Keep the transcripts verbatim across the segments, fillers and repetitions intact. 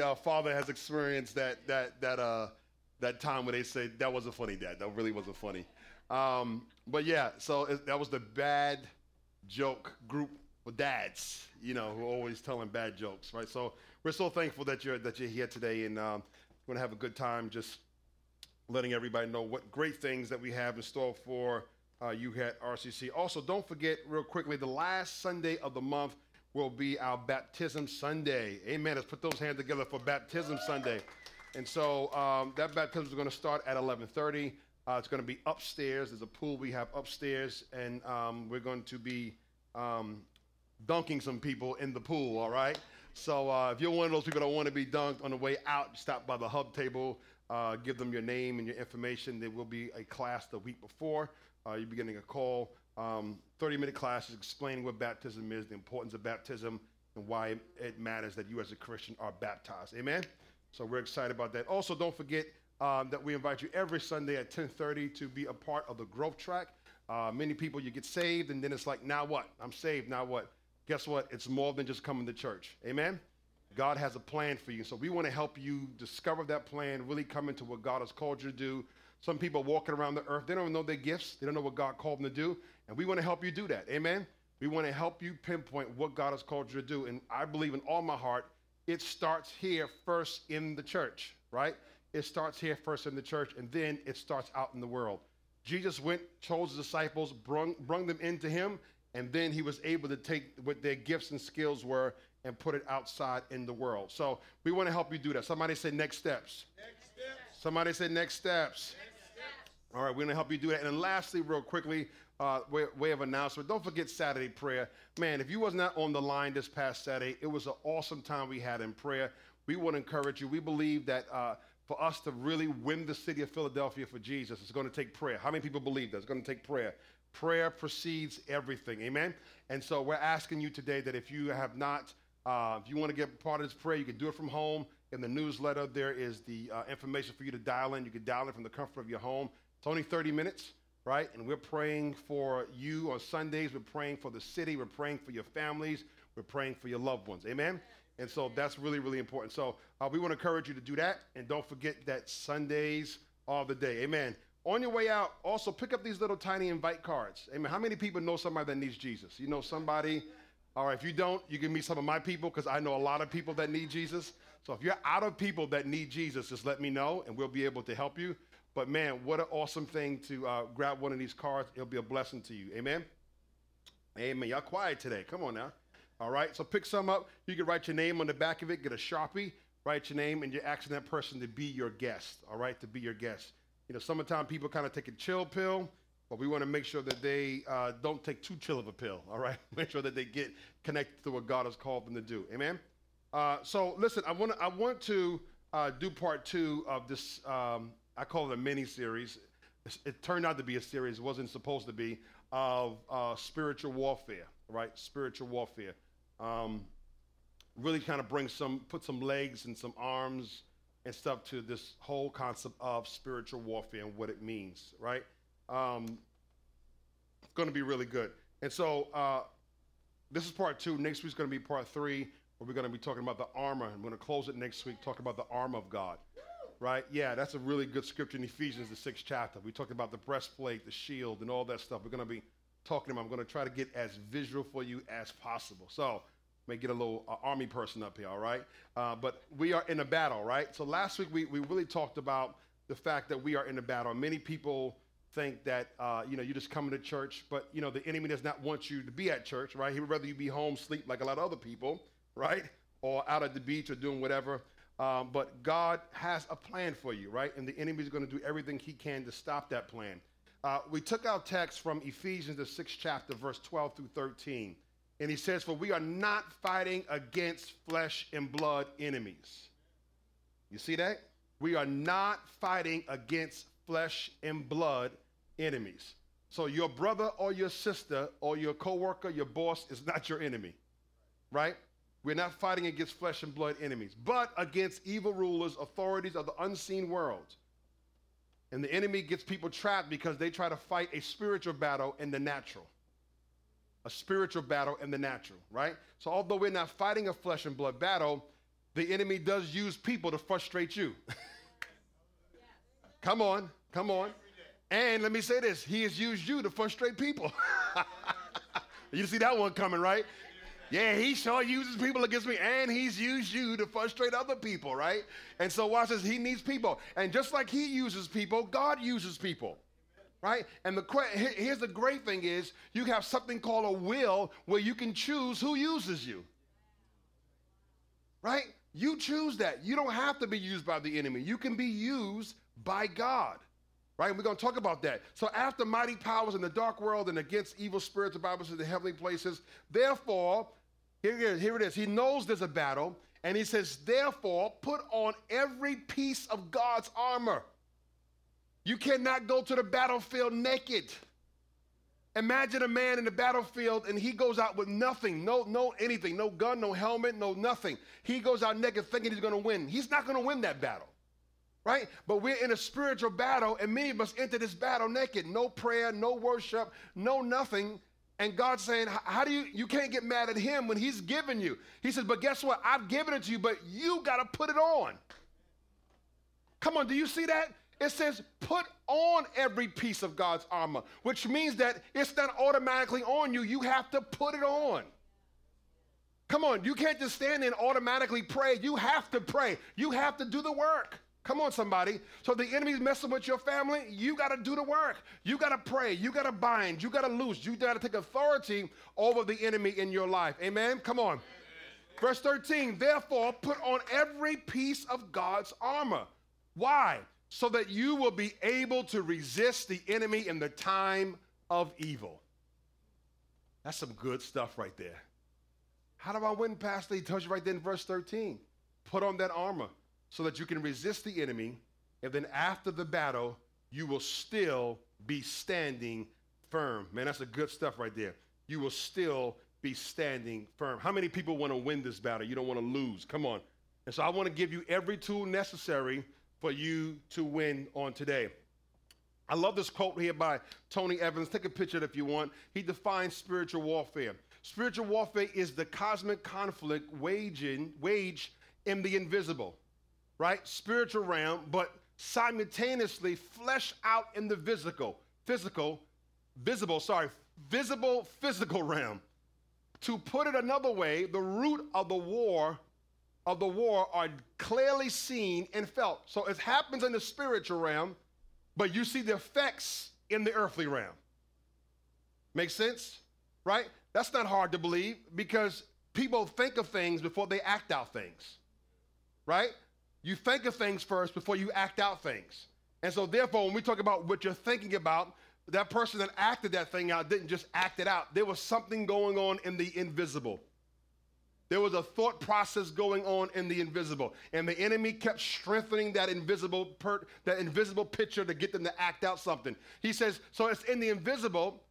uh, father has experienced that that that uh that time where they say that wasn't funny, Dad. That really wasn't funny. Um, but yeah, so it, that was the bad joke group of dads, you know, who are always telling bad jokes, right? So we're so thankful that you're that you're here today, and um, we're gonna have a good time just letting everybody know what great things that we have in store for uh, you here at R C C. Also, don't forget real quickly, the last Sunday of the month will be our Baptism Sunday. Amen. Let's put those hands together for Baptism Sunday. And so um, that baptism is going to start at eleven thirty. Uh, it's going to be upstairs. There's a pool we have upstairs, and um, we're going to be um, dunking some people in the pool, all right? So uh, if you're one of those people that want to be dunked on the way out, stop by the hub table, uh, give them your name and your information. There will be a class the week before. Uh, you'll be getting a call. thirty-minute um, classes explaining what baptism is, the importance of baptism, and why it matters that you as a Christian are baptized. Amen? So we're excited about that. Also, don't forget um, that we invite you every Sunday at ten thirty to be a part of the growth track. Uh, many people, you get saved, and then it's like, now what? I'm saved, now what? Guess what? It's more than just coming to church. Amen? God has a plan for you. So we want to help you discover that plan, really come into what God has called you to do. Some people walking around the earth, they don't know their gifts. They don't know what God called them to do. And we want to help you do that. Amen? We want to help you pinpoint what God has called you to do. And I believe in all my heart, it starts here first in the church, right? It starts here first in the church, and then it starts out in the world. Jesus went, chose the disciples, brung, brung them into him, and then he was able to take what their gifts and skills were and put it outside in the world. So we want to help you do that. Somebody say next steps. Next steps. Somebody say next steps. Next steps. All right, we're going to help you do that. And then lastly, real quickly, Uh, way, way of announcement. Don't forget Saturday prayer. Man, if you was not on the line this past Saturday, it was an awesome time we had in prayer. We want to encourage you. We believe that uh, for us to really win the city of Philadelphia for Jesus, it's going to take prayer. How many people believe that? It's going to take prayer. Prayer precedes everything. Amen? And so we're asking you today that if you have not, uh, if you want to get part of this prayer, you can do it from home. In the newsletter, there is the uh, information for you to dial in. You can dial in from the comfort of your home. It's only thirty minutes. Right? And we're praying for you on Sundays. We're praying for the city. We're praying for your families. We're praying for your loved ones. Amen? And so that's really, really important. So uh, we want to encourage you to do that. And don't forget that Sundays are the day. Amen. On your way out, also pick up these little tiny invite cards. Amen. How many people know somebody that needs Jesus? You know somebody? All right. If you don't, you can meet some of my people because I know a lot of people that need Jesus. So if you're out of people that need Jesus, just let me know and we'll be able to help you. But, man, what an awesome thing to uh, grab one of these cards. It'll be a blessing to you. Amen? Amen. Y'all quiet today. Come on now. All right, so pick some up. You can write your name on the back of it. Get a Sharpie. Write your name, and you're asking that person to be your guest, all right, to be your guest. You know, summertime people kind of take a chill pill, but we want to make sure that they uh, don't take too chill of a pill, all right? Make sure that they get connected to what God has called them to do. Amen? Uh, so, listen, I, wanna, I want to uh, do part two of this um I call it a mini-series. It turned out to be a series. It wasn't supposed to be, of uh, spiritual warfare, right? Spiritual warfare. Um, really kind of brings some, put some legs and some arms and stuff to this whole concept of spiritual warfare and what it means, right? Um, it's going to be really good. And so uh, this is part two. Next week's going to be part three, where we're going to be talking about the armor. I'm going to close it next week, talking about the armor of God. Right? Yeah, that's a really good scripture in Ephesians, the sixth chapter. We talked about the breastplate, the shield, and all that stuff. We're going to be talking about, I'm going to try to get as visual for you as possible. So, may get a little uh, army person up here, all right? Uh, but we are in a battle, right? So last week, we, we really talked about the fact that we are in a battle. Many people think that, uh, you know, you just come to church, but, you know, the enemy does not want you to be at church, right? He would rather you be home, sleep like a lot of other people, right? Or out at the beach or doing whatever. Um, but God has a plan for you, right? And the enemy is going to do everything he can to stop that plan. Uh, we took our text from Ephesians, the sixth chapter, verse twelve through thirteen. And he says, for we are not fighting against flesh and blood enemies. You see that? We are not fighting against flesh and blood enemies. So your brother or your sister or your coworker, your boss is not your enemy, right? We're not fighting against flesh and blood enemies, but against evil rulers, authorities of the unseen world. And the enemy gets people trapped because they try to fight a spiritual battle in the natural. A spiritual battle in the natural, right? So although we're not fighting a flesh and blood battle, The enemy does use people to frustrate you. Come on, come on. And let me say this. He has used you to frustrate people. You see that one coming, right? Yeah, he sure uses people against me, and he's used you to frustrate other people, right? And so watch this. He needs people. And just like he uses people, God uses people, right? And the here's the great thing is you have something called a will where you can choose who uses you, right? You choose that. You don't have to be used by the enemy. You can be used by God, right? And we're going to talk about that. So after mighty powers in the dark world and against evil spirits, the Bible says, the heavenly places, therefore, here it is, here it is. He knows there's a battle, and he says, therefore, put on every piece of God's armor. You cannot go to the battlefield naked. Imagine a man in the battlefield, and he goes out with nothing, no, no anything, no gun, no helmet, no nothing. He goes out naked thinking he's going to win. He's not going to win that battle. Right? But we're in a spiritual battle, and many of us enter this battle naked. No prayer, no worship, no nothing. And God's saying, how do you, you can't get mad at him when he's given you. He says, but guess what? I've given it to you, but you got to put it on. Come on, do you see that? It says, put on every piece of God's armor, which means that it's not automatically on you. You have to put it on. Come on, you can't just stand there and automatically pray. You have to pray. You have to do the work. Come on, somebody. So the enemy's messing with your family. You got to do the work. You got to pray. You got to bind. You got to loose. You got to take authority over the enemy in your life. Amen? Come on. Amen. Verse thirteen, therefore, put on every piece of God's armor. Why? So that you will be able to resist the enemy in the time of evil. That's some good stuff right there. How do I win, Pastor? He tells you right there in verse thirteen. Put on that armor, so that you can resist the enemy, and then after the battle, you will still be standing firm. Man, that's the good stuff right there. You will still be standing firm. How many people want to win this battle? You don't want to lose. Come on. And so I want to give you every tool necessary for you to win on today. I love this quote here by Tony Evans. Take a picture of it if you want. He defines spiritual warfare. Spiritual warfare is the cosmic conflict waging, waged in the invisible. Right? Spiritual realm, but simultaneously flesh out in the physical, physical, visible, sorry, visible physical realm. To put it another way, the root of the war, of the war are clearly seen and felt. So it happens in the spiritual realm, but you see the effects in the earthly realm. Make sense? Right? That's not hard to believe because people think of things before they act out things. Right? You think of things first before you act out things. And so therefore, when we talk about what you're thinking about, that person that acted that thing out didn't just act it out. There was something going on in the invisible. There was a thought process going on in the invisible. And the enemy kept strengthening that invisible per- that invisible picture to get them to act out something. He says, so it's in the invisible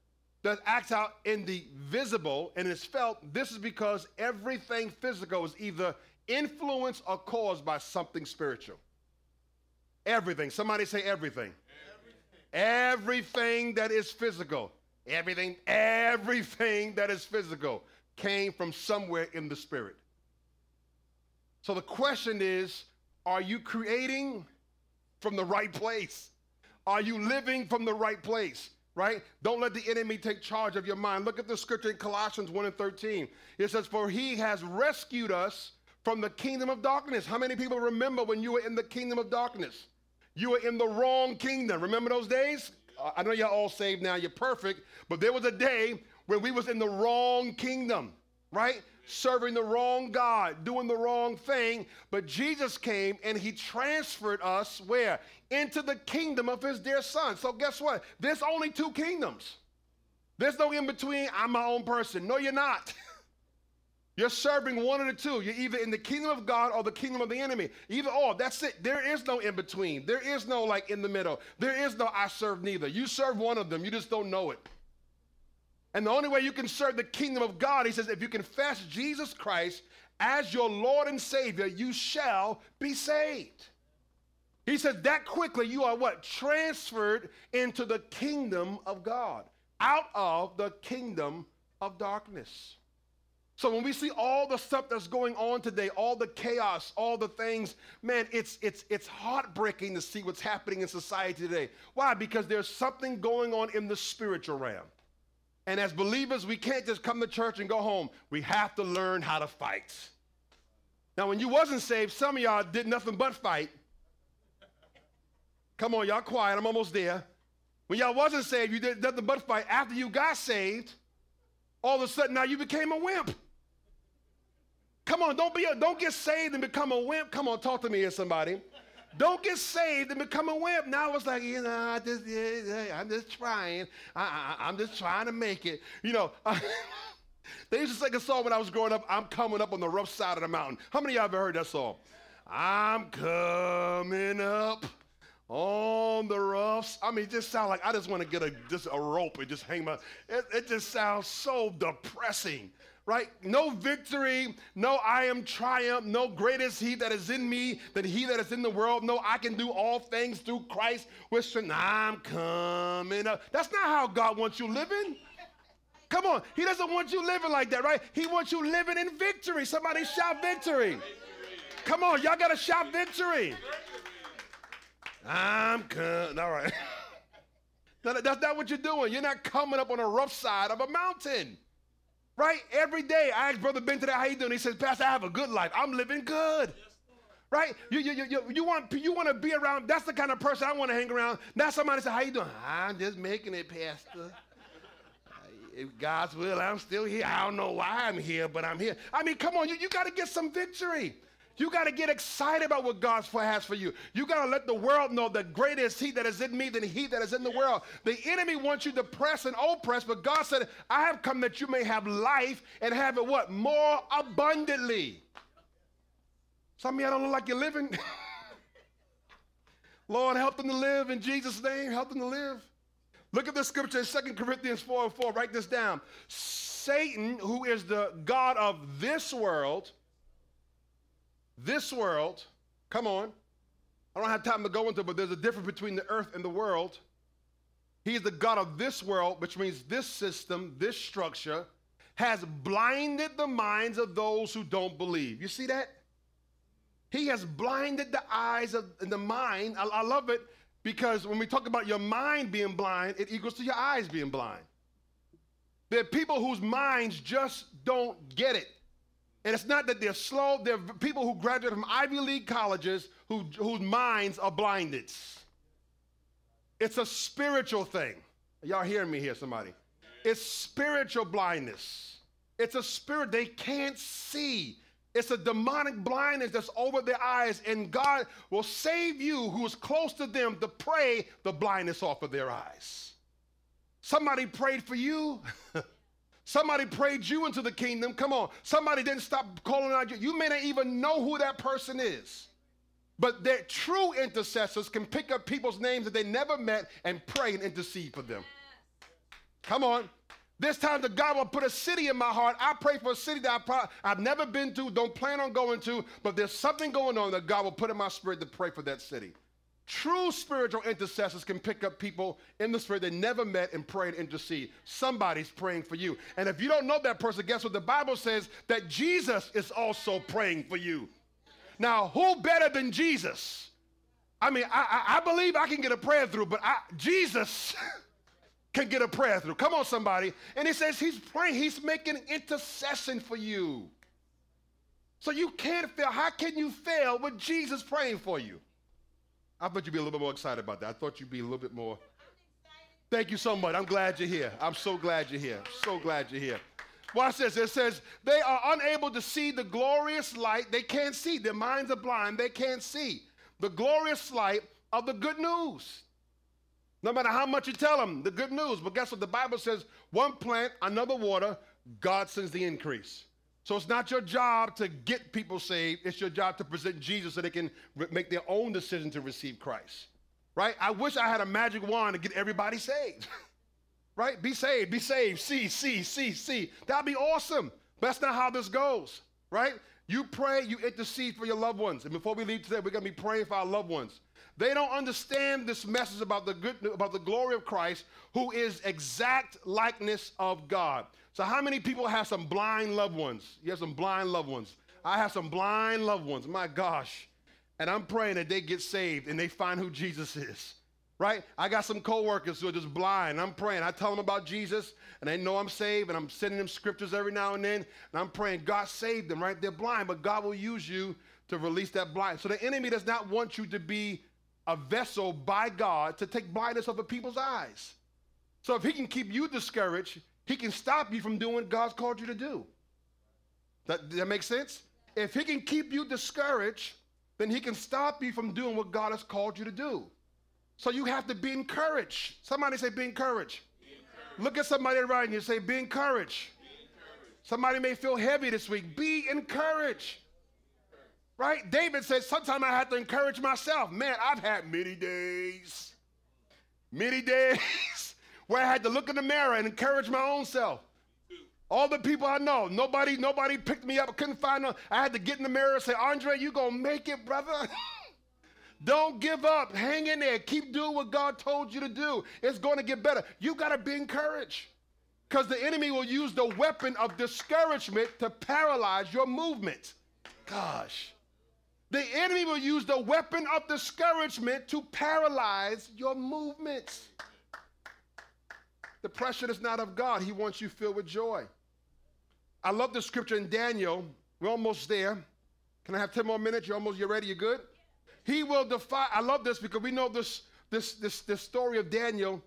that acts out in the visible and is felt. This is because everything physical is either influenced or caused by something spiritual. Everything. Somebody say everything. Everything. Everything that is physical. Everything. Everything that is physical came from somewhere in the spirit. So the question is, are you creating from the right place? Are you living from the right place? Right? Don't let the enemy take charge of your mind. Look at the scripture in Colossians one and thirteen. It says, for he has rescued us from the kingdom of darkness. How many people remember when you were in the kingdom of darkness? You were in the wrong kingdom. Remember those days? Uh, I know you're all saved now. You're perfect. But there was a day when we was in the wrong kingdom, right? Serving the wrong God, doing the wrong thing. But Jesus came and he transferred us where? Into the kingdom of his dear son. So guess what? There's only two kingdoms. There's no in between. I'm my own person. No, you're not. You're serving one of the two. You're either in the kingdom of God or the kingdom of the enemy. Either or, that's it. There is no in between. There is no like in the middle. There is no I serve neither. You serve one of them. You just don't know it. And the only way you can serve the kingdom of God, he says, if you confess Jesus Christ as your Lord and Savior, you shall be saved. He says that quickly you are what? Transferred into the kingdom of God, out of the kingdom of darkness. So when we see all the stuff that's going on today, all the chaos, all the things, man, it's it's it's heartbreaking to see what's happening in society today. Why? Because there's something going on in the spiritual realm. And as believers, we can't just come to church and go home. We have to learn how to fight. Now, when you wasn't saved, some of y'all did nothing but fight. Come on, y'all quiet. I'm almost there. When y'all wasn't saved, you did nothing but fight. After you got saved, all of a sudden, now you became a wimp. Come on, don't be a, don't get saved and become a wimp. Come on, talk to me here, somebody. Don't get saved and become a wimp. Now it's like, you know, I just, I'm just trying. I, I, I'm just trying to make it. You know, uh, they used to sing a song when I was growing up, I'm coming up on the rough side of the mountain. How many of y'all ever heard that song? I'm coming up on the roughs. I mean, it just sounds like I just want to get a just a rope and just hang my, it, it just sounds so depressing. Right? No victory, no I am triumph, no greater is he that is in me than he that is in the world. No, I can do all things through Christ. Which I'm coming up. That's not how God wants you living. Come on. He doesn't want you living like that, right? He wants you living in victory. Somebody shout victory. Victory. Come on. Y'all got to shout victory. Victory. I'm coming. All right. No, that's not what you're doing. You're not coming up on the rough side of a mountain. Right? Every day, I ask Brother Ben today, how you doing? He says, Pastor, I have a good life. I'm living good. Yes, right? You, you, you, you, want, you want to be around. That's the kind of person I want to hang around. Now somebody says, how you doing? I'm just making it, Pastor. If God's will, I'm still here. I don't know why I'm here, but I'm here. I mean, come on. You, you got to get some victory. You got to get excited about what God has for you. You got to let the world know that greater is he that is in me than he that is in the world. The enemy wants you depressed and oppressed, but God said, I have come that you may have life and have it what? More abundantly. Some of y'all don't look like you're living. Lord, help them to live in Jesus' name. Help them to live. Look at the scripture in Second Corinthians four and four. Write this down. Satan, who is the god of this world, This world, come on. I don't have time to go into it, but there's a difference between the earth and the world. He's the god of this world, which means this system, this structure, has blinded the minds of those who don't believe. You see that? He has blinded the eyes of the mind. I, I love it because when we talk about your mind being blind, it equals to your eyes being blind. There are people whose minds just don't get it. And it's not that they're slow. They're people who graduate from Ivy League colleges who, whose minds are blinded. It's a spiritual thing. Y'all hearing me here, somebody? It's spiritual blindness. It's a spirit. They can't see. It's a demonic blindness that's over their eyes. And God will save you who is close to them to pray the blindness off of their eyes. Somebody prayed for you. Somebody prayed you into the kingdom. Come on. Somebody didn't stop calling on you. You may not even know who that person is. But their true intercessors can pick up people's names that they never met and pray and intercede for them. Come on. This time the God will put a city in my heart. I pray for a city that I probably, I've never been to, don't plan on going to, but there's something going on that God will put in my spirit to pray for that city. True spiritual intercessors can pick up people in the spirit they never met and pray and intercede. Somebody's praying for you. And if you don't know that person, guess what? The Bible says that Jesus is also praying for you. Now, who better than Jesus? I mean, I, I, I believe I can get a prayer through, but I, Jesus can get a prayer through. Come on, somebody. And he says he's praying. He's making intercession for you. So you can't fail. How can you fail with Jesus praying for you? I thought you'd be a little bit more excited about that. I thought you'd be a little bit more. Thank you so much. I'm glad you're here. I'm so glad you're here. So glad you're here. Watch this. It says, they are unable to see the glorious light. They can't see. Their minds are blind. They can't see the glorious light of the good news. No matter how much you tell them, the good news. But guess what? The Bible says, one plant, another water, God sends the increase. So it's not your job to get people saved. It's your job to present Jesus so they can re- make their own decision to receive Christ, right? I wish I had a magic wand to get everybody saved, right? Be saved, be saved, see, see, see, see. That'd be awesome. But that's not how this goes, right? You pray, you intercede for your loved ones. And before we leave today, we're going to be praying for our loved ones. They don't understand this message about the good, about the glory of Christ, who is exact likeness of God. So how many people have some blind loved ones? You have some blind loved ones. I have some blind loved ones, my gosh. And I'm praying that they get saved and they find who Jesus is, right? I got some coworkers who are just blind. I'm praying. I tell them about Jesus and they know I'm saved, and I'm sending them scriptures every now and then. And I'm praying, God saved them, right? They're blind, but God will use you to release that blind. So the enemy does not want you to be a vessel by God to take blindness off of people's eyes. So if he can keep you discouraged, he can stop you from doing what God's called you to do. That, that makes sense? If he can keep you discouraged, then he can stop you from doing what God has called you to do. So you have to be encouraged. Somebody say, be encouraged. Be encouraged. Look at somebody around you, say, be encouraged. Be encouraged. Somebody may feel heavy this week. Be encouraged. Right? David says, sometimes I have to encourage myself. Man, I've had many days, many days where I had to look in the mirror and encourage my own self. All the people I know, nobody nobody picked me up. I couldn't find them. I had to get in the mirror and say, Andre, you going to make it, brother. Don't give up. Hang in there. Keep doing what God told you to do. It's going to get better. You got to be encouraged, because the enemy will use the weapon of discouragement to paralyze your movement. Gosh. The enemy will use the weapon of discouragement to paralyze your movements. The pressure is not of God. He wants you filled with joy. I love the scripture in Daniel. We're almost there. Can I have ten more minutes? You're almost, you're ready, you're good? He will defy. I love this because we know this, this, this, this story of Daniel.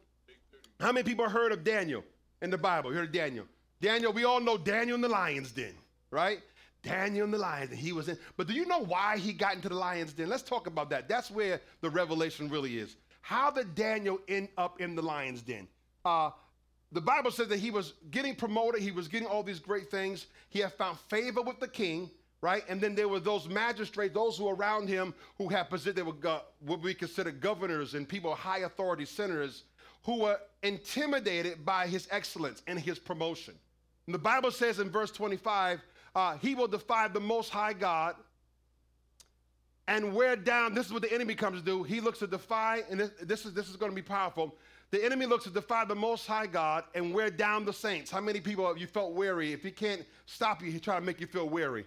How many people heard of Daniel in the Bible? You heard of Daniel. Daniel, we all know Daniel in the lion's den, right? Daniel in the lion's den, he was in. But do you know why he got into the lion's den? Let's talk about that. That's where the revelation really is. How did Daniel end up in the lion's den? Uh, the Bible says that he was getting promoted. He was getting all these great things. He had found favor with the king, right? And then there were those magistrates, those who were around him who had position, they were uh, what we consider governors and people of high authority, senators, who were intimidated by his excellence and his promotion. And the Bible says in verse twenty-five, Uh, he will defy the Most High God and wear down. This is what the enemy comes to do. He looks to defy, and this, this is this is going to be powerful. The enemy looks to defy the Most High God and wear down the saints. How many people have you felt weary? If he can't stop you, he's trying to make you feel weary,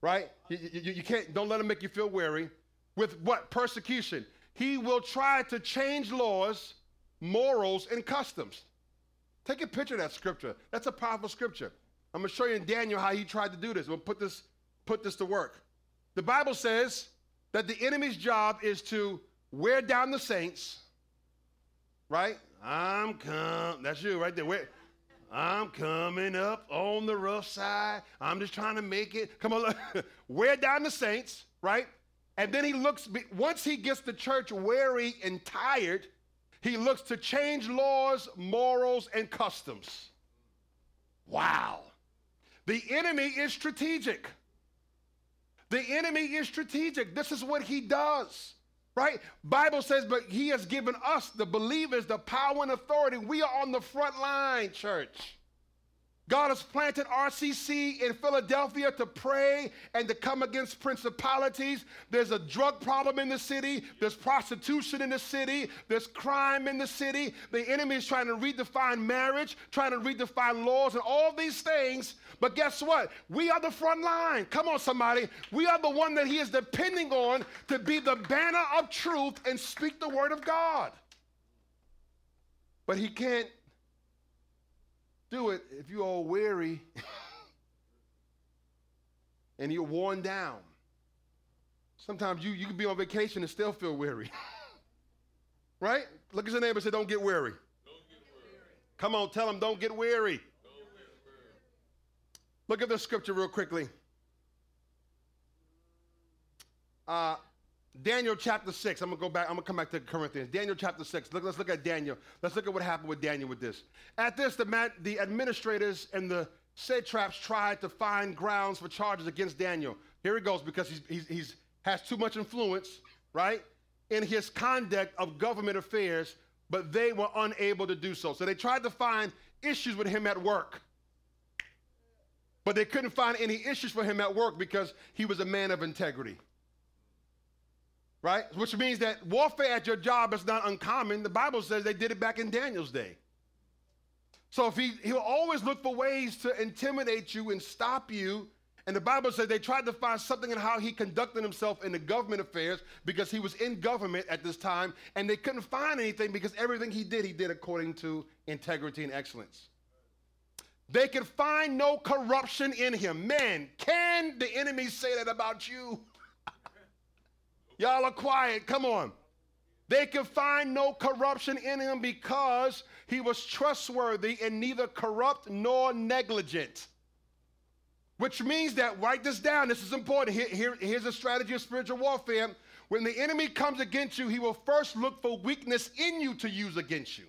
right? You, you, you can't. Don't let him make you feel weary. With what? Persecution. He will try to change laws, morals, and customs. Take a picture of that scripture. That's a powerful scripture. I'm going to show you in Daniel how he tried to do this. We'll put this, put this to work. The Bible says that the enemy's job is to wear down the saints, right? I'm coming. That's you right there. We're, I'm coming up on the rough side. I'm just trying to make it. Come on. Wear down the saints, right? And then he looks, once he gets the church weary and tired, he looks to change laws, morals, and customs. Wow. The enemy is strategic. The enemy is strategic. This is what he does, right? Bible says, but he has given us, the believers, the power and authority. We are on the front line, church. God has planted R C C in Philadelphia to pray and to come against principalities. There's a drug problem in the city. There's prostitution in the city. There's crime in the city. The enemy is trying to redefine marriage, trying to redefine laws and all these things. But guess what? We are the front line. Come on, somebody. We are the one that he is depending on to be the banner of truth and speak the word of God. But he can't do it if you're all weary and you're worn down. Sometimes you, you can be on vacation and still feel weary. Right? Look at your neighbor and say, don't get weary. Don't get weary. Come on, tell them, don't get weary. Don't get weary. Look at this scripture real quickly. Uh, Daniel chapter six. I'm going to go back. I'm going to come back to Corinthians. Daniel chapter six. Look, let's look at Daniel. Let's look at what happened with Daniel with this. At this, the, ma- the administrators and the satraps tried to find grounds for charges against Daniel. Here he goes, because he's, he's, he's has too much influence, right, in his conduct of government affairs, but they were unable to do so. So they tried to find issues with him at work. But they couldn't find any issues for him at work because he was a man of integrity. Right? Which means that warfare at your job is not uncommon. The Bible says they did it back in Daniel's day. So if he, he'll always look for ways to intimidate you and stop you. And the Bible says they tried to find something in how he conducted himself in the government affairs because he was in government at this time, and they couldn't find anything because everything he did, he did according to integrity and excellence. They could find no corruption in him. Man, can the enemy say that about you? Y'all are quiet. Come on. They could find no corruption in him because he was trustworthy and neither corrupt nor negligent. Which means that, write this down, this is important. Here, here, here's a strategy of spiritual warfare. When the enemy comes against you, he will first look for weakness in you to use against you.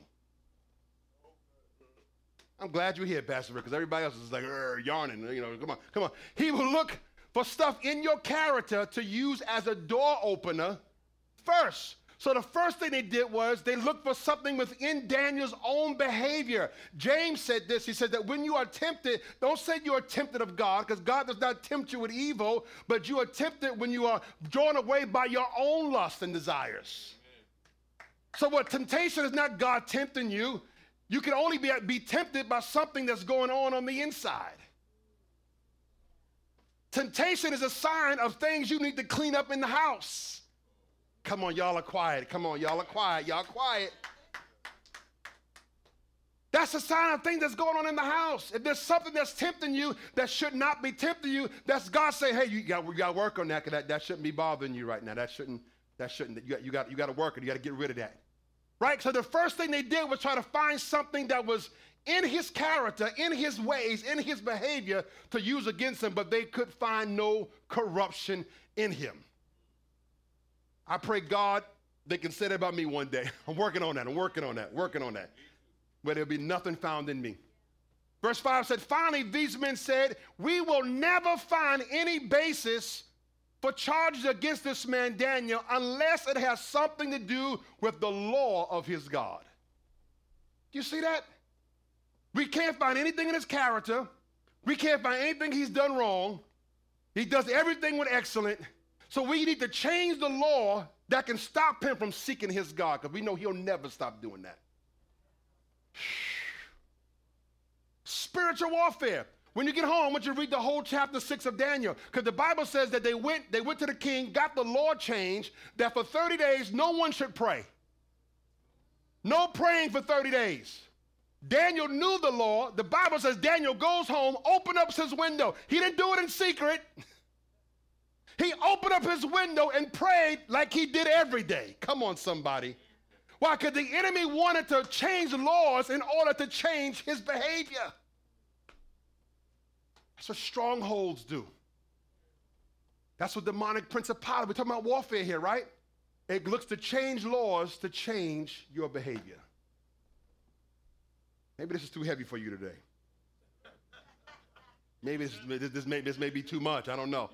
I'm glad you're here, Pastor Rick, because everybody else is like, yawning, you know, come on, come on. He will look for stuff in your character to use as a door opener first. So the first thing they did was they looked for something within Daniel's own behavior. James said this. He said that when you are tempted, don't say you are tempted of God, because God does not tempt you with evil, but you are tempted when you are drawn away by your own lusts and desires. Amen. So what temptation is not God tempting you. You can only be, be tempted by something that's going on on the inside. Temptation is a sign of things you need to clean up in the house. Come on, y'all are quiet. Come on, y'all are quiet. Y'all quiet. That's a sign of things that's going on in the house. If there's something that's tempting you that should not be tempting you, that's God saying, hey, you got you got to work on that, because that, that shouldn't be bothering you right now. That shouldn't, that shouldn't, you got, you got, you got to work on it. You got to get rid of that. Right? So the first thing they did was try to find something that was in his character, in his ways, in his behavior to use against him, but they could find no corruption in him. I pray, God, they can say that about me one day. I'm working on that. I'm working on that. Working on that. Where there'll be nothing found in me. Verse five said, finally, these men said, we will never find any basis for charges against this man, Daniel, unless it has something to do with the law of his God. You see that? We can't find anything in his character. We can't find anything he's done wrong. He does everything with excellence. So we need to change the law that can stop him from seeking his God, because we know he'll never stop doing that. Spiritual warfare. When you get home, I want you to read the whole chapter six of Daniel, because the Bible says that they went, they went to the king, got the law changed, that for thirty days, no one should pray. No praying for thirty days. Daniel knew the law. The Bible says Daniel goes home, opens up his window. He didn't do it in secret. He opened up his window and prayed like he did every day. Come on, somebody. Why? Because the enemy wanted to change laws in order to change his behavior. That's what strongholds do. That's what demonic principality. We're talking about warfare here, right? It looks to change laws to change your behavior. Maybe this is too heavy for you today. Maybe this, this, this, may, this may be too much. I don't know.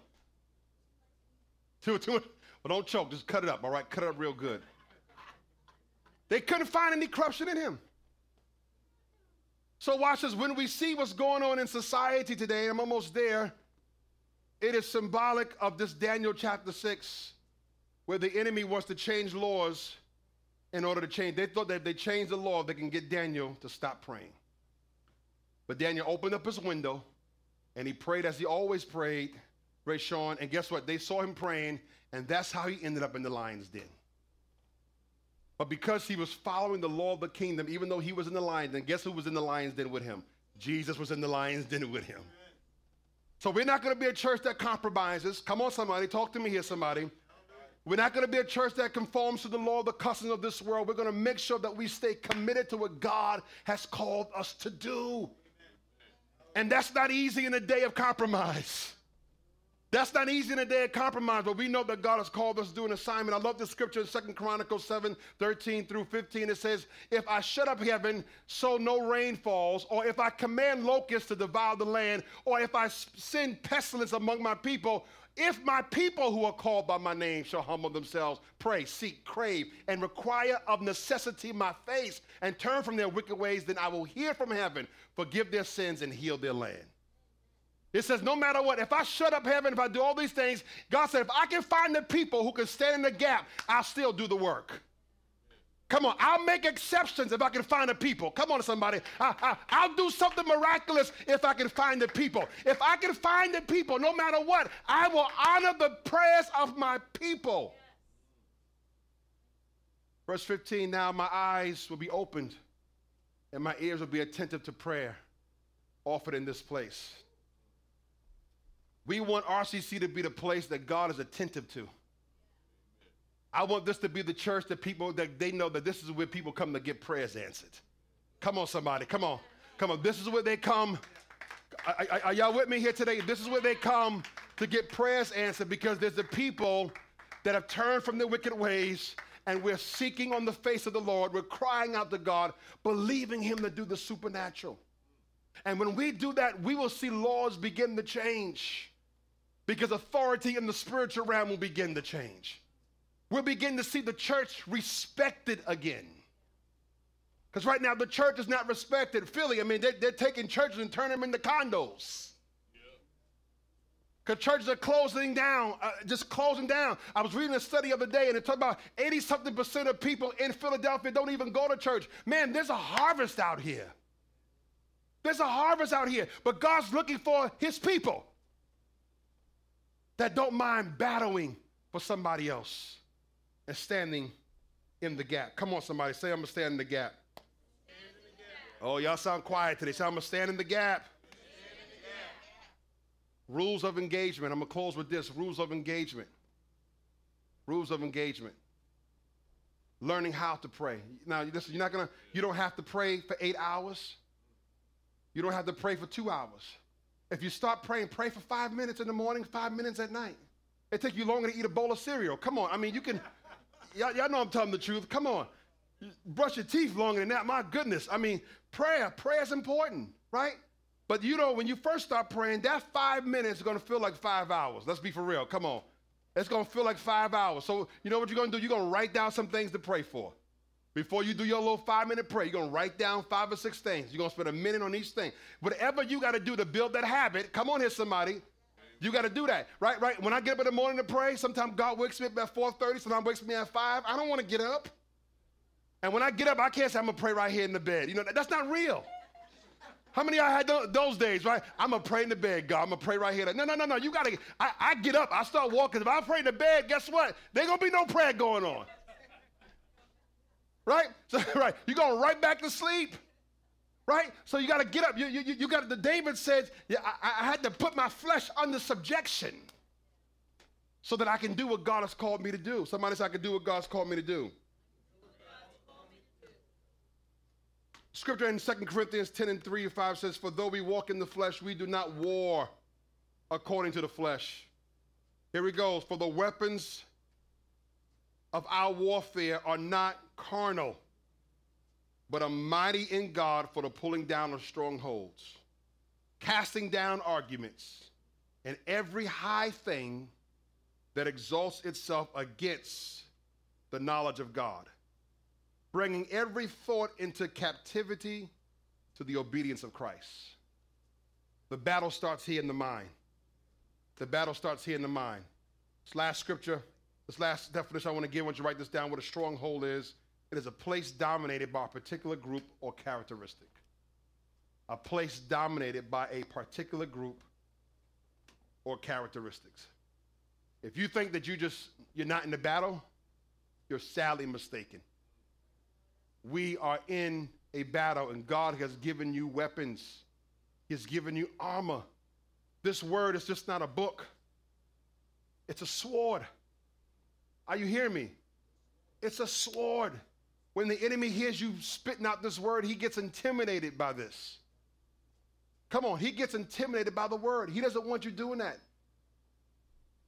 Too, too much. Well, don't choke. Just cut it up, all right? Cut it up real good. They couldn't find any corruption in him. So watch this. When we see what's going on in society today, I'm almost there, it is symbolic of this Daniel chapter six, where the enemy wants to change laws in order to change. They thought that if they changed the law, they can get Daniel to stop praying. But Daniel opened up his window, and he prayed as he always prayed, Ray Sean, and guess what? They saw him praying, and that's how he ended up in the lion's den. But because he was following the law of the kingdom, even though he was in the lion's den, guess who was in the lion's den with him? Jesus was in the lion's den with him. Amen. So we're not going to be a church that compromises. Come on, somebody. Talk to me here, somebody. We're not going to be a church that conforms to the law of the customs of this world. We're going to make sure that we stay committed to what God has called us to do. And that's not easy in a day of compromise. That's not easy in a day of compromise, but we know that God has called us to do an assignment. I love this scripture in Second Chronicles seven, thirteen through fifteen. It says, if I shut up heaven so no rain falls, or if I command locusts to devour the land, or if I send pestilence among my people, if my people who are called by my name shall humble themselves, pray, seek, crave, and require of necessity my face, and turn from their wicked ways, then I will hear from heaven, forgive their sins, and heal their land. It says, no matter what, if I shut up heaven, if I do all these things, God said, if I can find the people who can stand in the gap, I'll still do the work. Come on, I'll make exceptions if I can find the people. Come on, somebody. I, I, I'll do something miraculous if I can find the people. If I can find the people, no matter what, I will honor the prayers of my people. Yes. Verse fifteen, now my eyes will be opened and my ears will be attentive to prayer offered in this place. We want R C C to be the place that God is attentive to. I want this to be the church that people, that they know that this is where people come to get prayers answered. Come on, somebody. Come on. Come on. This is where they come. Are, are, are y'all with me here today? This is where they come to get prayers answered, because there's the people that have turned from their wicked ways, and we're seeking on the face of the Lord. We're crying out to God, believing him to do the supernatural. And when we do that, we will see laws begin to change, because authority in the spiritual realm will begin to change. We'll begin to see the church respected again. Because right now, the church is not respected. Philly, I mean, they're, they're taking churches and turning them into condos. Because churches are closing down, uh, just closing down. I was reading a study the other day, and it talked about eighty-something percent of people in Philadelphia don't even go to church. Man, there's a harvest out here. There's a harvest out here. But God's looking for his people that don't mind battling for somebody else and standing in the gap. Come on, somebody. Say, I'm going to stand in the gap. Stand in the gap. Oh, y'all sound quiet today. Say, I'm going to stand in the gap. Stand in the gap. Rules of engagement. I'm going to close with this. Rules of engagement. Rules of engagement. Learning how to pray. Now, listen, you're not going to, you don't have to pray for eight hours. You don't have to pray for two hours. If you start praying, pray for five minutes in the morning, five minutes at night. It takes you longer to eat a bowl of cereal. Come on. I mean, you can... Y'all, y'all know I'm telling the truth. Come on. Brush your teeth longer than that. My goodness. I mean, prayer. Prayer is important, right? But, you know, when you first start praying, that five minutes is going to feel like five hours. Let's be for real. Come on. It's going to feel like five hours. So, you know what you're going to do? You're going to write down some things to pray for. Before you do your little five-minute prayer, you're going to write down five or six things. You're going to spend a minute on each thing. Whatever you got to do to build that habit, come on here, somebody. You got to do that, right? Right. When I get up in the morning to pray, sometimes God wakes me up at four thirty, sometimes wakes me at five. I don't want to get up. And when I get up, I can't say I'm going to pray right here in the bed. You know, that, that's not real. How many of y'all had th- those days, right? I'm going to pray in the bed, God. I'm going to pray right here. No, no, no, no. You got to, I, I get up. I start walking. If I pray in the bed, guess what? There ain't going to be no prayer going on. Right? So, right. You're going right back to sleep. Right? So you got to get up. You, you, you got to, David said, yeah, I, I had to put my flesh under subjection so that I can do what God has called me to do. Somebody say, I can do what God's called me to do. Scripture in Second Corinthians ten and three and five says, for though we walk in the flesh, we do not war according to the flesh. Here he goes. For the weapons of our warfare are not carnal, but are mighty in God for the pulling down of strongholds, casting down arguments, and every high thing that exalts itself against the knowledge of God, bringing every thought into captivity to the obedience of Christ. The battle starts here in the mind. The battle starts here in the mind. This last scripture, this last definition I want to give, I want you to write this down, what a stronghold is. It is a place dominated by a particular group or characteristic. A place dominated by a particular group or characteristics. If you think that you just, you're not in the battle, you're sadly mistaken. We are in a battle, and God has given you weapons. He's given you armor. This word is just not a book. It's a sword. Are you hearing me? It's a sword. When the enemy hears you spitting out this word, he gets intimidated by this. Come on, he gets intimidated by the word. He doesn't want you doing that.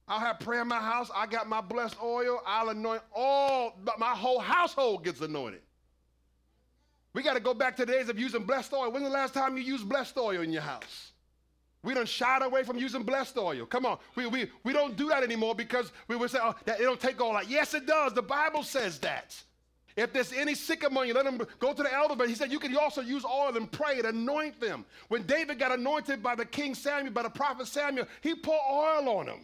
I'll have prayer in my house. I got my blessed oil. I'll anoint all, but my whole household gets anointed. We got to go back to the days of using blessed oil. When's the last time you used blessed oil in your house? We done shied away from using blessed oil. Come on. We, we, we don't do that anymore because we would say, oh, that, it don't take all that. Yes, it does. The Bible says that. If there's any sick among you, let him go to the elder. But he said you can also use oil and pray and anoint them. When David got anointed by the king Samuel, by the prophet Samuel, he poured oil on him.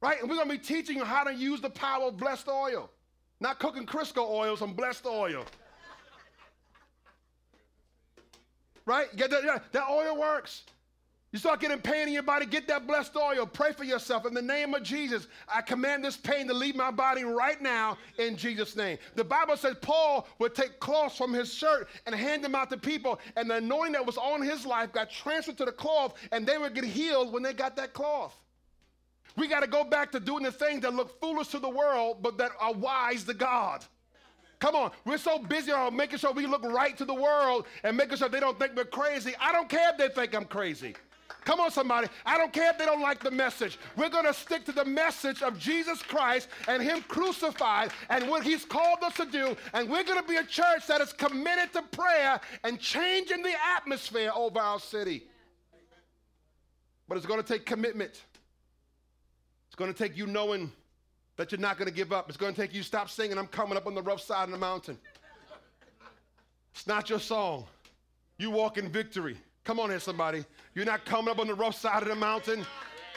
Right? And we're going to be teaching you how to use the power of blessed oil. Not cooking Crisco oil, some blessed oil. Right? Get that, that oil works. You start getting pain in your body, get that blessed oil. Pray for yourself. In the name of Jesus, I command this pain to leave my body right now in Jesus' name. The Bible says Paul would take cloths from his shirt and hand them out to people, and the anointing that was on his life got transferred to the cloth, and they would get healed when they got that cloth. We got to go back to doing the things that look foolish to the world, but that are wise to God. Come on, we're so busy on making sure we look right to the world and making sure they don't think we're crazy. I don't care if they think I'm crazy. Come on, somebody. I don't care if they don't like the message. We're going to stick to the message of Jesus Christ and him crucified and what he's called us to do. And we're going to be a church that is committed to prayer and changing the atmosphere over our city. But it's going to take commitment. It's going to take you knowing that you're not going to give up. It's going to take you stop singing, I'm coming up on the rough side of the mountain. It's not your song. You walk in victory. Come on here, somebody. You're not coming up on the rough side of the mountain.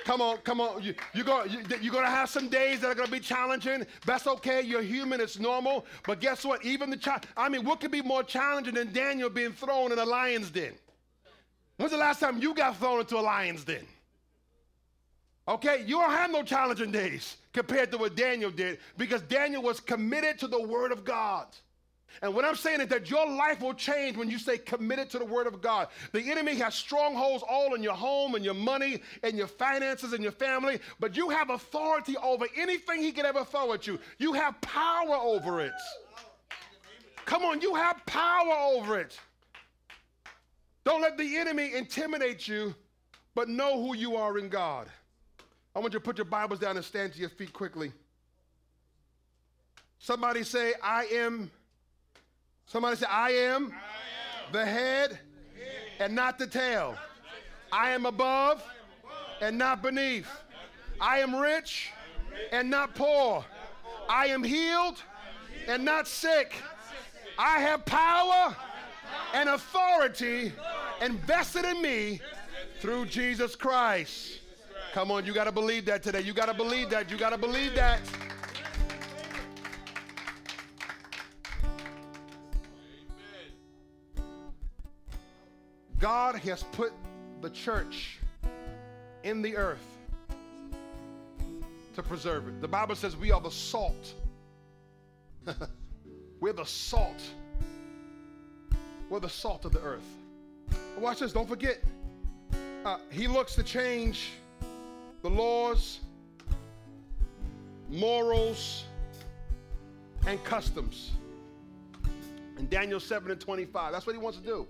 Come on, come on. You, you're going you, you're going to have some days that are going to be challenging. That's okay. You're human. It's normal. But guess what? Even the child, I mean, what could be more challenging than Daniel being thrown in a lion's den? When's the last time you got thrown into a lion's den? Okay, you don't have no challenging days compared to what Daniel did, because Daniel was committed to the word of God. And what I'm saying is that your life will change when you stay committed to the word of God. The enemy has strongholds all in your home and your money and your finances and your family, but you have authority over anything he can ever throw at you. You have power over it. Come on, you have power over it. Don't let the enemy intimidate you, but know who you are in God. I want you to put your Bibles down and stand to your feet quickly. Somebody say, I am... Somebody say, I am, I am the head, the head and not the tail. I am above, I am above and not beneath. I am rich, I am rich and not poor. I am healed, I am healed and not sick. not sick. I have power, I have power and authority, authority invested in me invested through in Jesus Christ. Jesus Christ. Come on, you got to believe that today. You got to believe that. You got to believe that. God has put the church in the earth to preserve it. The Bible says we are the salt. We're the salt. We're the salt of the earth. Watch this. Don't forget. Uh, he looks to change the laws, morals, and customs. In Daniel seven and twenty-five, that's what he wants to do.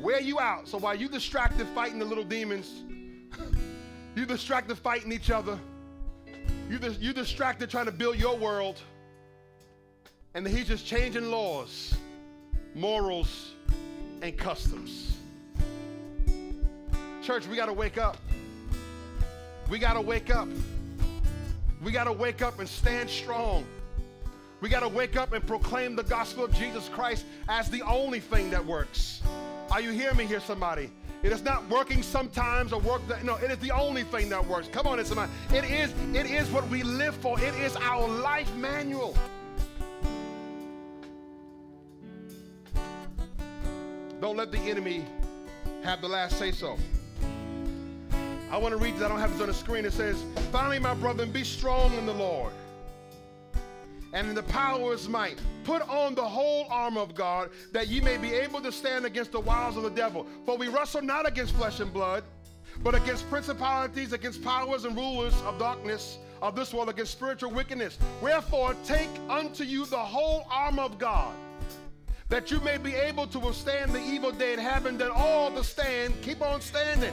Wear you out. So while you distracted fighting the little demons, you distracted fighting each other, you dis- you distracted trying to build your world, and he's just changing laws, morals, and customs. Church, we got to wake up. We got to wake up. We got to wake up and stand strong. We got to wake up and proclaim the gospel of Jesus Christ as the only thing that works. Are you hearing me here, somebody? It is not working sometimes or work that, no, it is the only thing that works. Come on, somebody. It is, it is what we live for. It is our life manual. Don't let the enemy have the last say-so. I want to read this. I don't have this on the screen. It says, finally, my brethren, be strong in the Lord and in the power of his might. Put on the whole armor of God, that ye may be able to stand against the wiles of the devil. For we wrestle not against flesh and blood, but against principalities, against powers and rulers of darkness of this world, against spiritual wickedness. Wherefore take unto you the whole armor of God, that you may be able to withstand the evil day, and having done all to stand, keep on standing.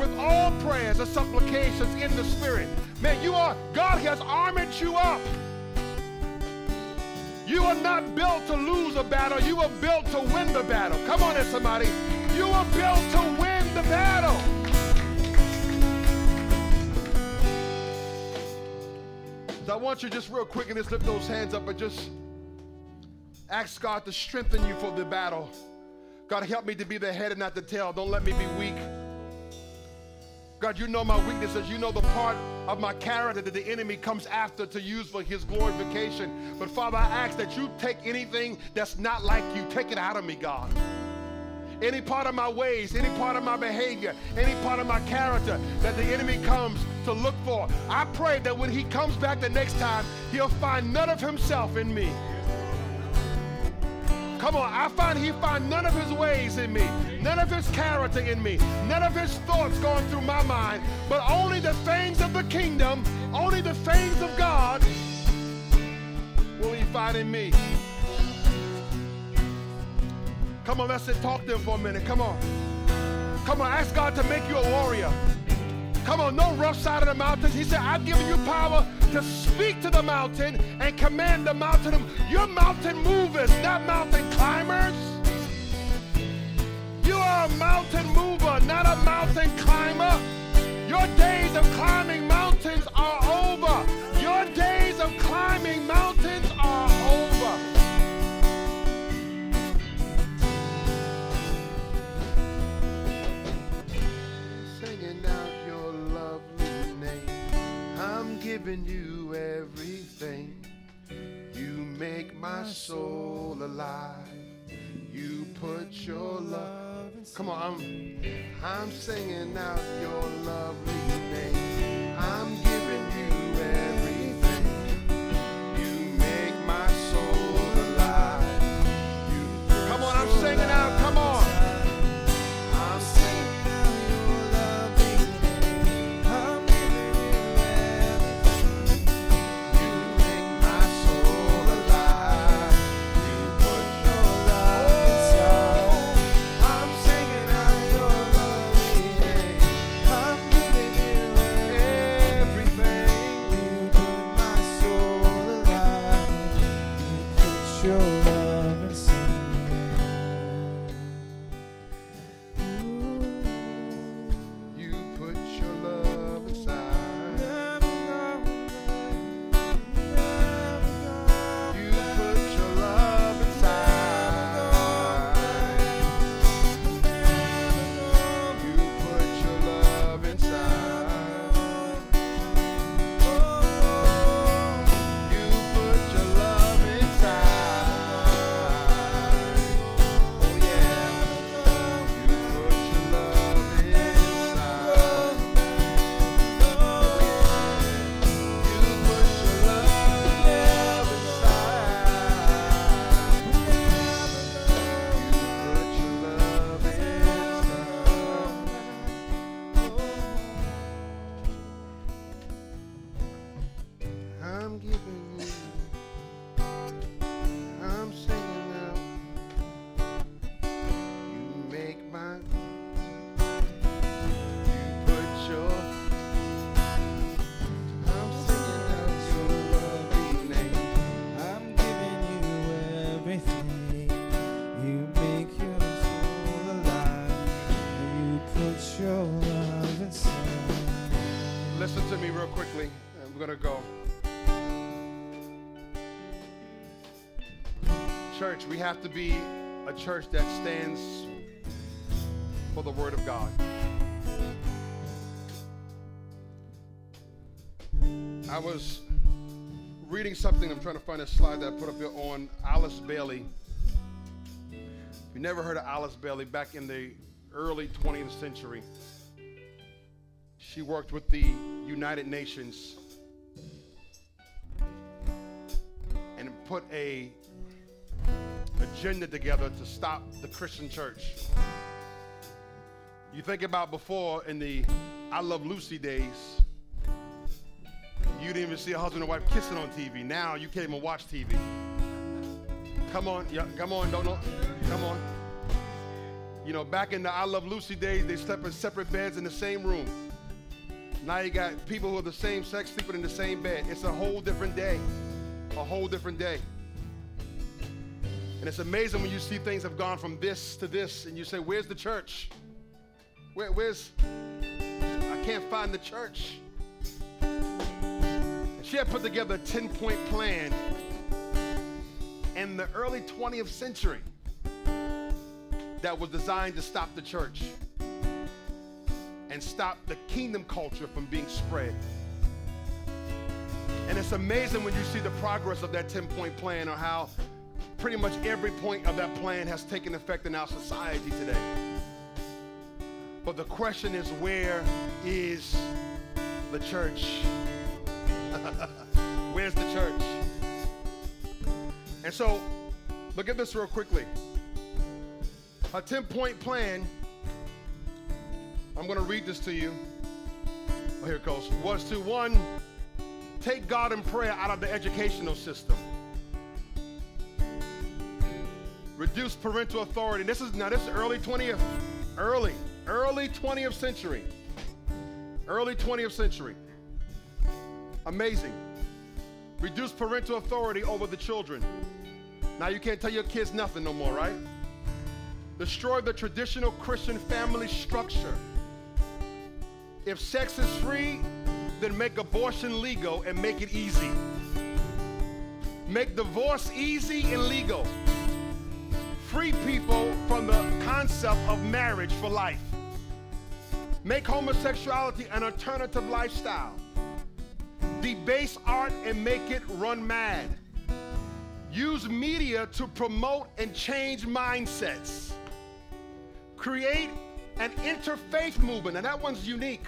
with all prayers and supplications in the Spirit. Man, you are, God has armored you up. You are not built to lose a battle. You are built to win the battle. Come on in, somebody. You are built to win the battle. So I want you just real quick and just lift those hands up and just ask God to strengthen you for the battle. God, help me to be the head and not the tail. Don't let me be weak. God, you know my weaknesses. You know the part of my character that the enemy comes after to use for his glorification. But Father, I ask that you take anything that's not like you. Take it out of me, God. Any part of my ways, any part of my behavior, any part of my character that the enemy comes to look for. I pray that when he comes back the next time, he'll find none of himself in me. Come on, I find he find none of his ways in me, none of his character in me, none of his thoughts going through my mind, but only the things of the kingdom, only the things of God will he find in me. Come on, let's sit, talk to him for a minute. Come on. Come on, ask God to make you a warrior. Come on, no rough side of the mountains. He said, I've given you power to speak to the mountain and command the mountain. You're mountain movers, not mountain climbers. You are a mountain mover, not a mountain climber. Your days of climbing mountains are over. Your days of climbing mountains are over. Singing out your lovely name. I'm giving you everything. You make my soul alive. You put your love. Come on, I'm, I'm singing out your lovely name. I'm giving you everything. You make my soul alive. You put come on, I'm singing out. Come on. I'm singing. We have to be a church that stands for the Word of God. I was reading something. I'm trying to find a slide that I put up here on Alice Bailey. If you never heard of Alice Bailey, back in the early twentieth century, she worked with the United Nations and put a agenda together to stop the Christian church. You think about before in the I Love Lucy days, you didn't even see a husband and wife kissing on T V. Now you can't even watch T V. Come on, yeah, come on, don't, don't, come on. You know, back in the I Love Lucy days, they slept in separate beds in the same room. Now you got people who are the same sex sleeping in the same bed. It's a whole different day, a whole different day. And it's amazing when you see things have gone from this to this, and you say, where's the church? Where, where's, I can't find the church. And she had put together a ten-point plan in the early twentieth century that was designed to stop the church and stop the kingdom culture from being spread. And it's amazing when you see the progress of that ten-point plan, or how pretty much every point of that plan has taken effect in our society today. But the question is, where is the church? Where's the church? And so, look at this real quickly. A ten-point plan, I'm going to read this to you. Oh, here it goes. Was to, one, take God and prayer out of the educational system. Reduce parental authority. This is now this is early twentieth, early, early twentieth century. Early twentieth century. Amazing. Reduce parental authority over the children. Now you can't tell your kids nothing no more, right? Destroy the traditional Christian family structure. If sex is free, then make abortion legal and make it easy. Make divorce easy and legal. Free people from the concept of marriage for life. Make homosexuality an alternative lifestyle. Debase art and make it run mad. Use media to promote and change mindsets. Create an interfaith movement, and that one's unique.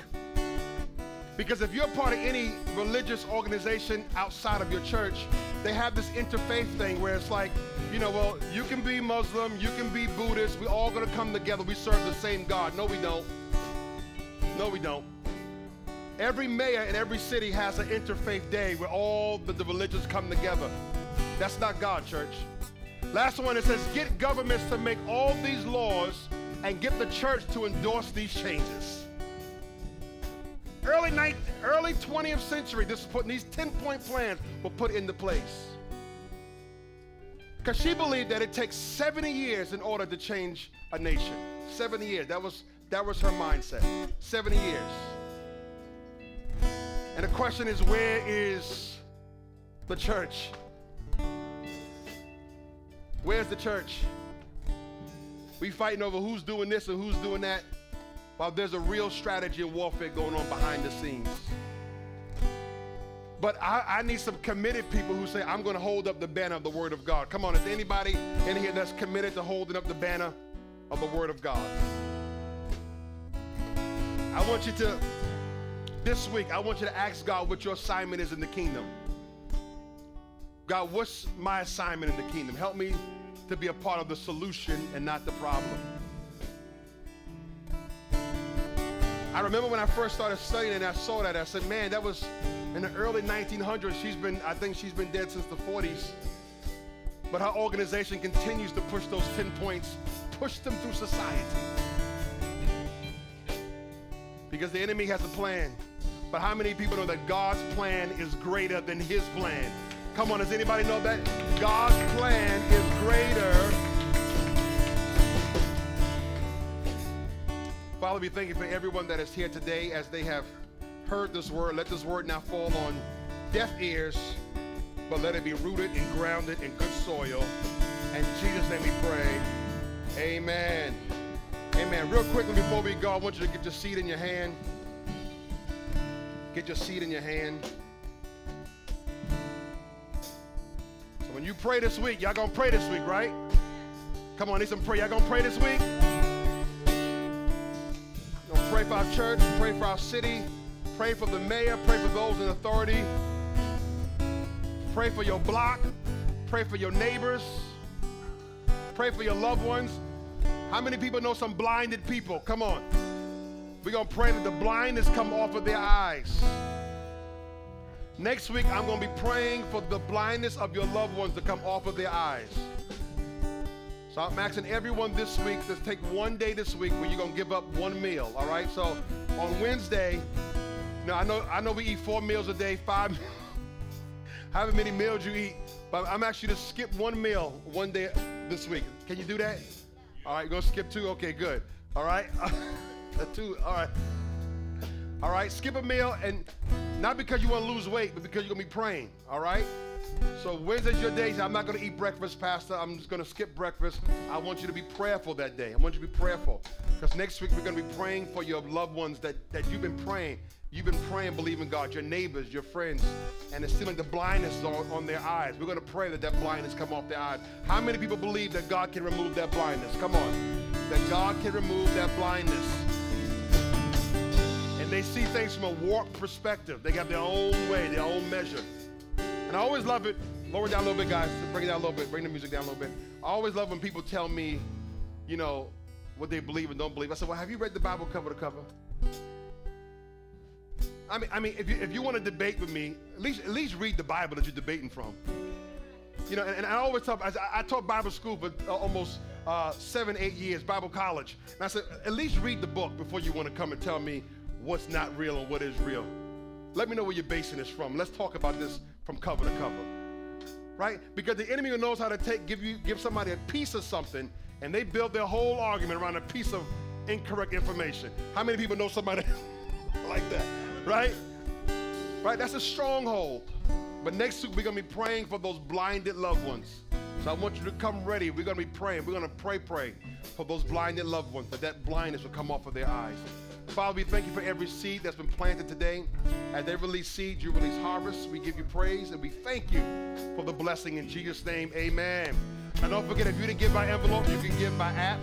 Because if you're part of any religious organization outside of your church, they have this interfaith thing where it's like, you know, well, you can be Muslim, you can be Buddhist, we're all going to come together, we serve the same God. No, we don't. No, we don't. Every mayor in every city has an interfaith day where all the, the religions come together. That's not God, church. Last one, it says, get governments to make all these laws and get the church to endorse these changes. Early ninth, early twentieth century, this putting these ten-point plans were put into place. Because she believed that it takes seventy years in order to change a nation. seventy years, that was, that was her mindset, seventy years. And the question is, where is the church? Where's the church? We fighting over who's doing this and who's doing that, while there's a real strategy and warfare going on behind the scenes. But I, I need some committed people who say, I'm going to hold up the banner of the Word of God. Come on, is anybody in here that's committed to holding up the banner of the Word of God? I want you to, this week, I want you to ask God what your assignment is in the kingdom. God, what's my assignment in the kingdom? Help me to be a part of the solution and not the problem. I remember when I first started studying and I saw that, I said, man, that was in the early nineteen hundreds. She's been, I think she's been dead since the forties. But her organization continues to push those ten points, push them through society. Because the enemy has a plan. But how many people know that God's plan is greater than his plan? Come on, does anybody know that? God's plan is greater. Father, we thank you for everyone that is here today as they have heard this word. Let this word not fall on deaf ears, but let it be rooted and grounded in good soil. In Jesus' name we pray. Amen. Amen. Real quickly before we go, I want you to get your seed in your hand. Get your seed in your hand. So when you pray this week, y'all gonna pray this week, right? Come on, need some prayer. Y'all gonna pray this week? Pray for our church, pray for our city, pray for the mayor, pray for those in authority, pray for your block, pray for your neighbors, pray for your loved ones. How many people know some blinded people? Come on. We're going to pray that the blindness come off of their eyes. Next week, I'm going to be praying for the blindness of your loved ones to come off of their eyes. So I'm asking everyone this week, let's take one day this week where you're going to give up one meal, all right? So on Wednesday, now I know I know we eat four meals a day, five, however many meals you eat, but I'm asking you to skip one meal one day this week. Can you do that? All right, you're going to skip two? Okay, good. All right? two, all right. All right, skip a meal, and not because you want to lose weight, but because you're going to be praying, all right? So Wednesday's your day. I'm not going to eat breakfast, Pastor. I'm just going to skip breakfast. I want you to be prayerful that day. I want you to be prayerful. Because next week we're going to be praying for your loved ones that, that you've been praying. You've been praying, believing God, your neighbors, your friends, and it's seeming the blindness is on, on their eyes. We're going to pray that that blindness come off their eyes. How many people believe that God can remove that blindness? Come on. That God can remove that blindness. And they see things from a warped perspective. They got their own way, their own measure. And I always love it. Lower it down a little bit, guys. Bring it down a little bit. Bring the music down a little bit. I always love when people tell me, you know, what they believe and don't believe. I said, well, have you read the Bible cover to cover? I mean, I mean, if you if you want to debate with me, at least at least read the Bible that you're debating from. You know, and, and I always talk. I, I taught Bible school for almost uh, seven, eight years, Bible college. And I said, at least read the book before you want to come and tell me what's not real and what is real. Let me know where you're basing this from. Let's talk about this from cover to cover, right? Because the enemy who knows how to take give you give somebody a piece of something, and they build their whole argument around a piece of incorrect information. How many people know somebody like that, right? Right, that's a stronghold. But next week, we're going to be praying for those blinded loved ones. So I want you to come ready. We're going to be praying. We're going to pray, pray for those blinded loved ones, that that blindness will come off of their eyes. Father, we thank you for every seed that's been planted today. As they release seed, you release harvest. We give you praise, and we thank you for the blessing. In Jesus' name, amen. And don't forget, if you didn't give by envelope, you can give by app.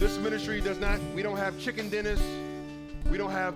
This ministry does not, we don't have chicken dinners. We don't have